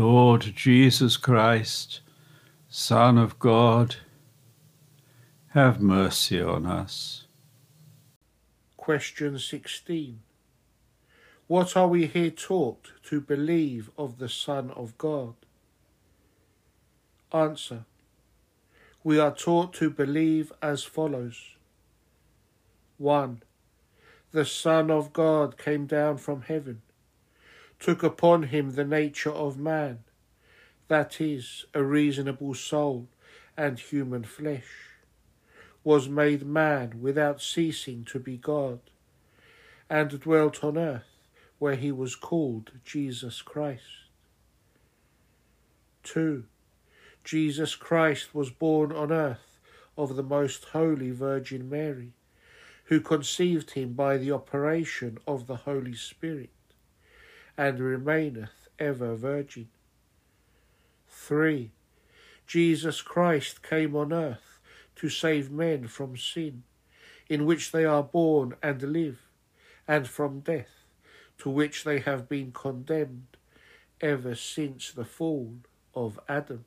Lord Jesus Christ, Son of God, have mercy on us. Question 16. What are we here taught to believe of the Son of God? Answer. We are taught to believe as follows. 1. The Son of God came down from heaven, took upon him the nature of man, that is, a reasonable soul and human flesh, was made man without ceasing to be God, and dwelt on earth, where he was called Jesus Christ. 2. Jesus Christ was born on earth of the Most Holy Virgin Mary, who conceived him by the operation of the Holy Spirit, and remaineth ever virgin. 3. Jesus Christ came on earth to save men from sin, in which they are born and live, and from death, to which they have been condemned ever since the fall of Adam.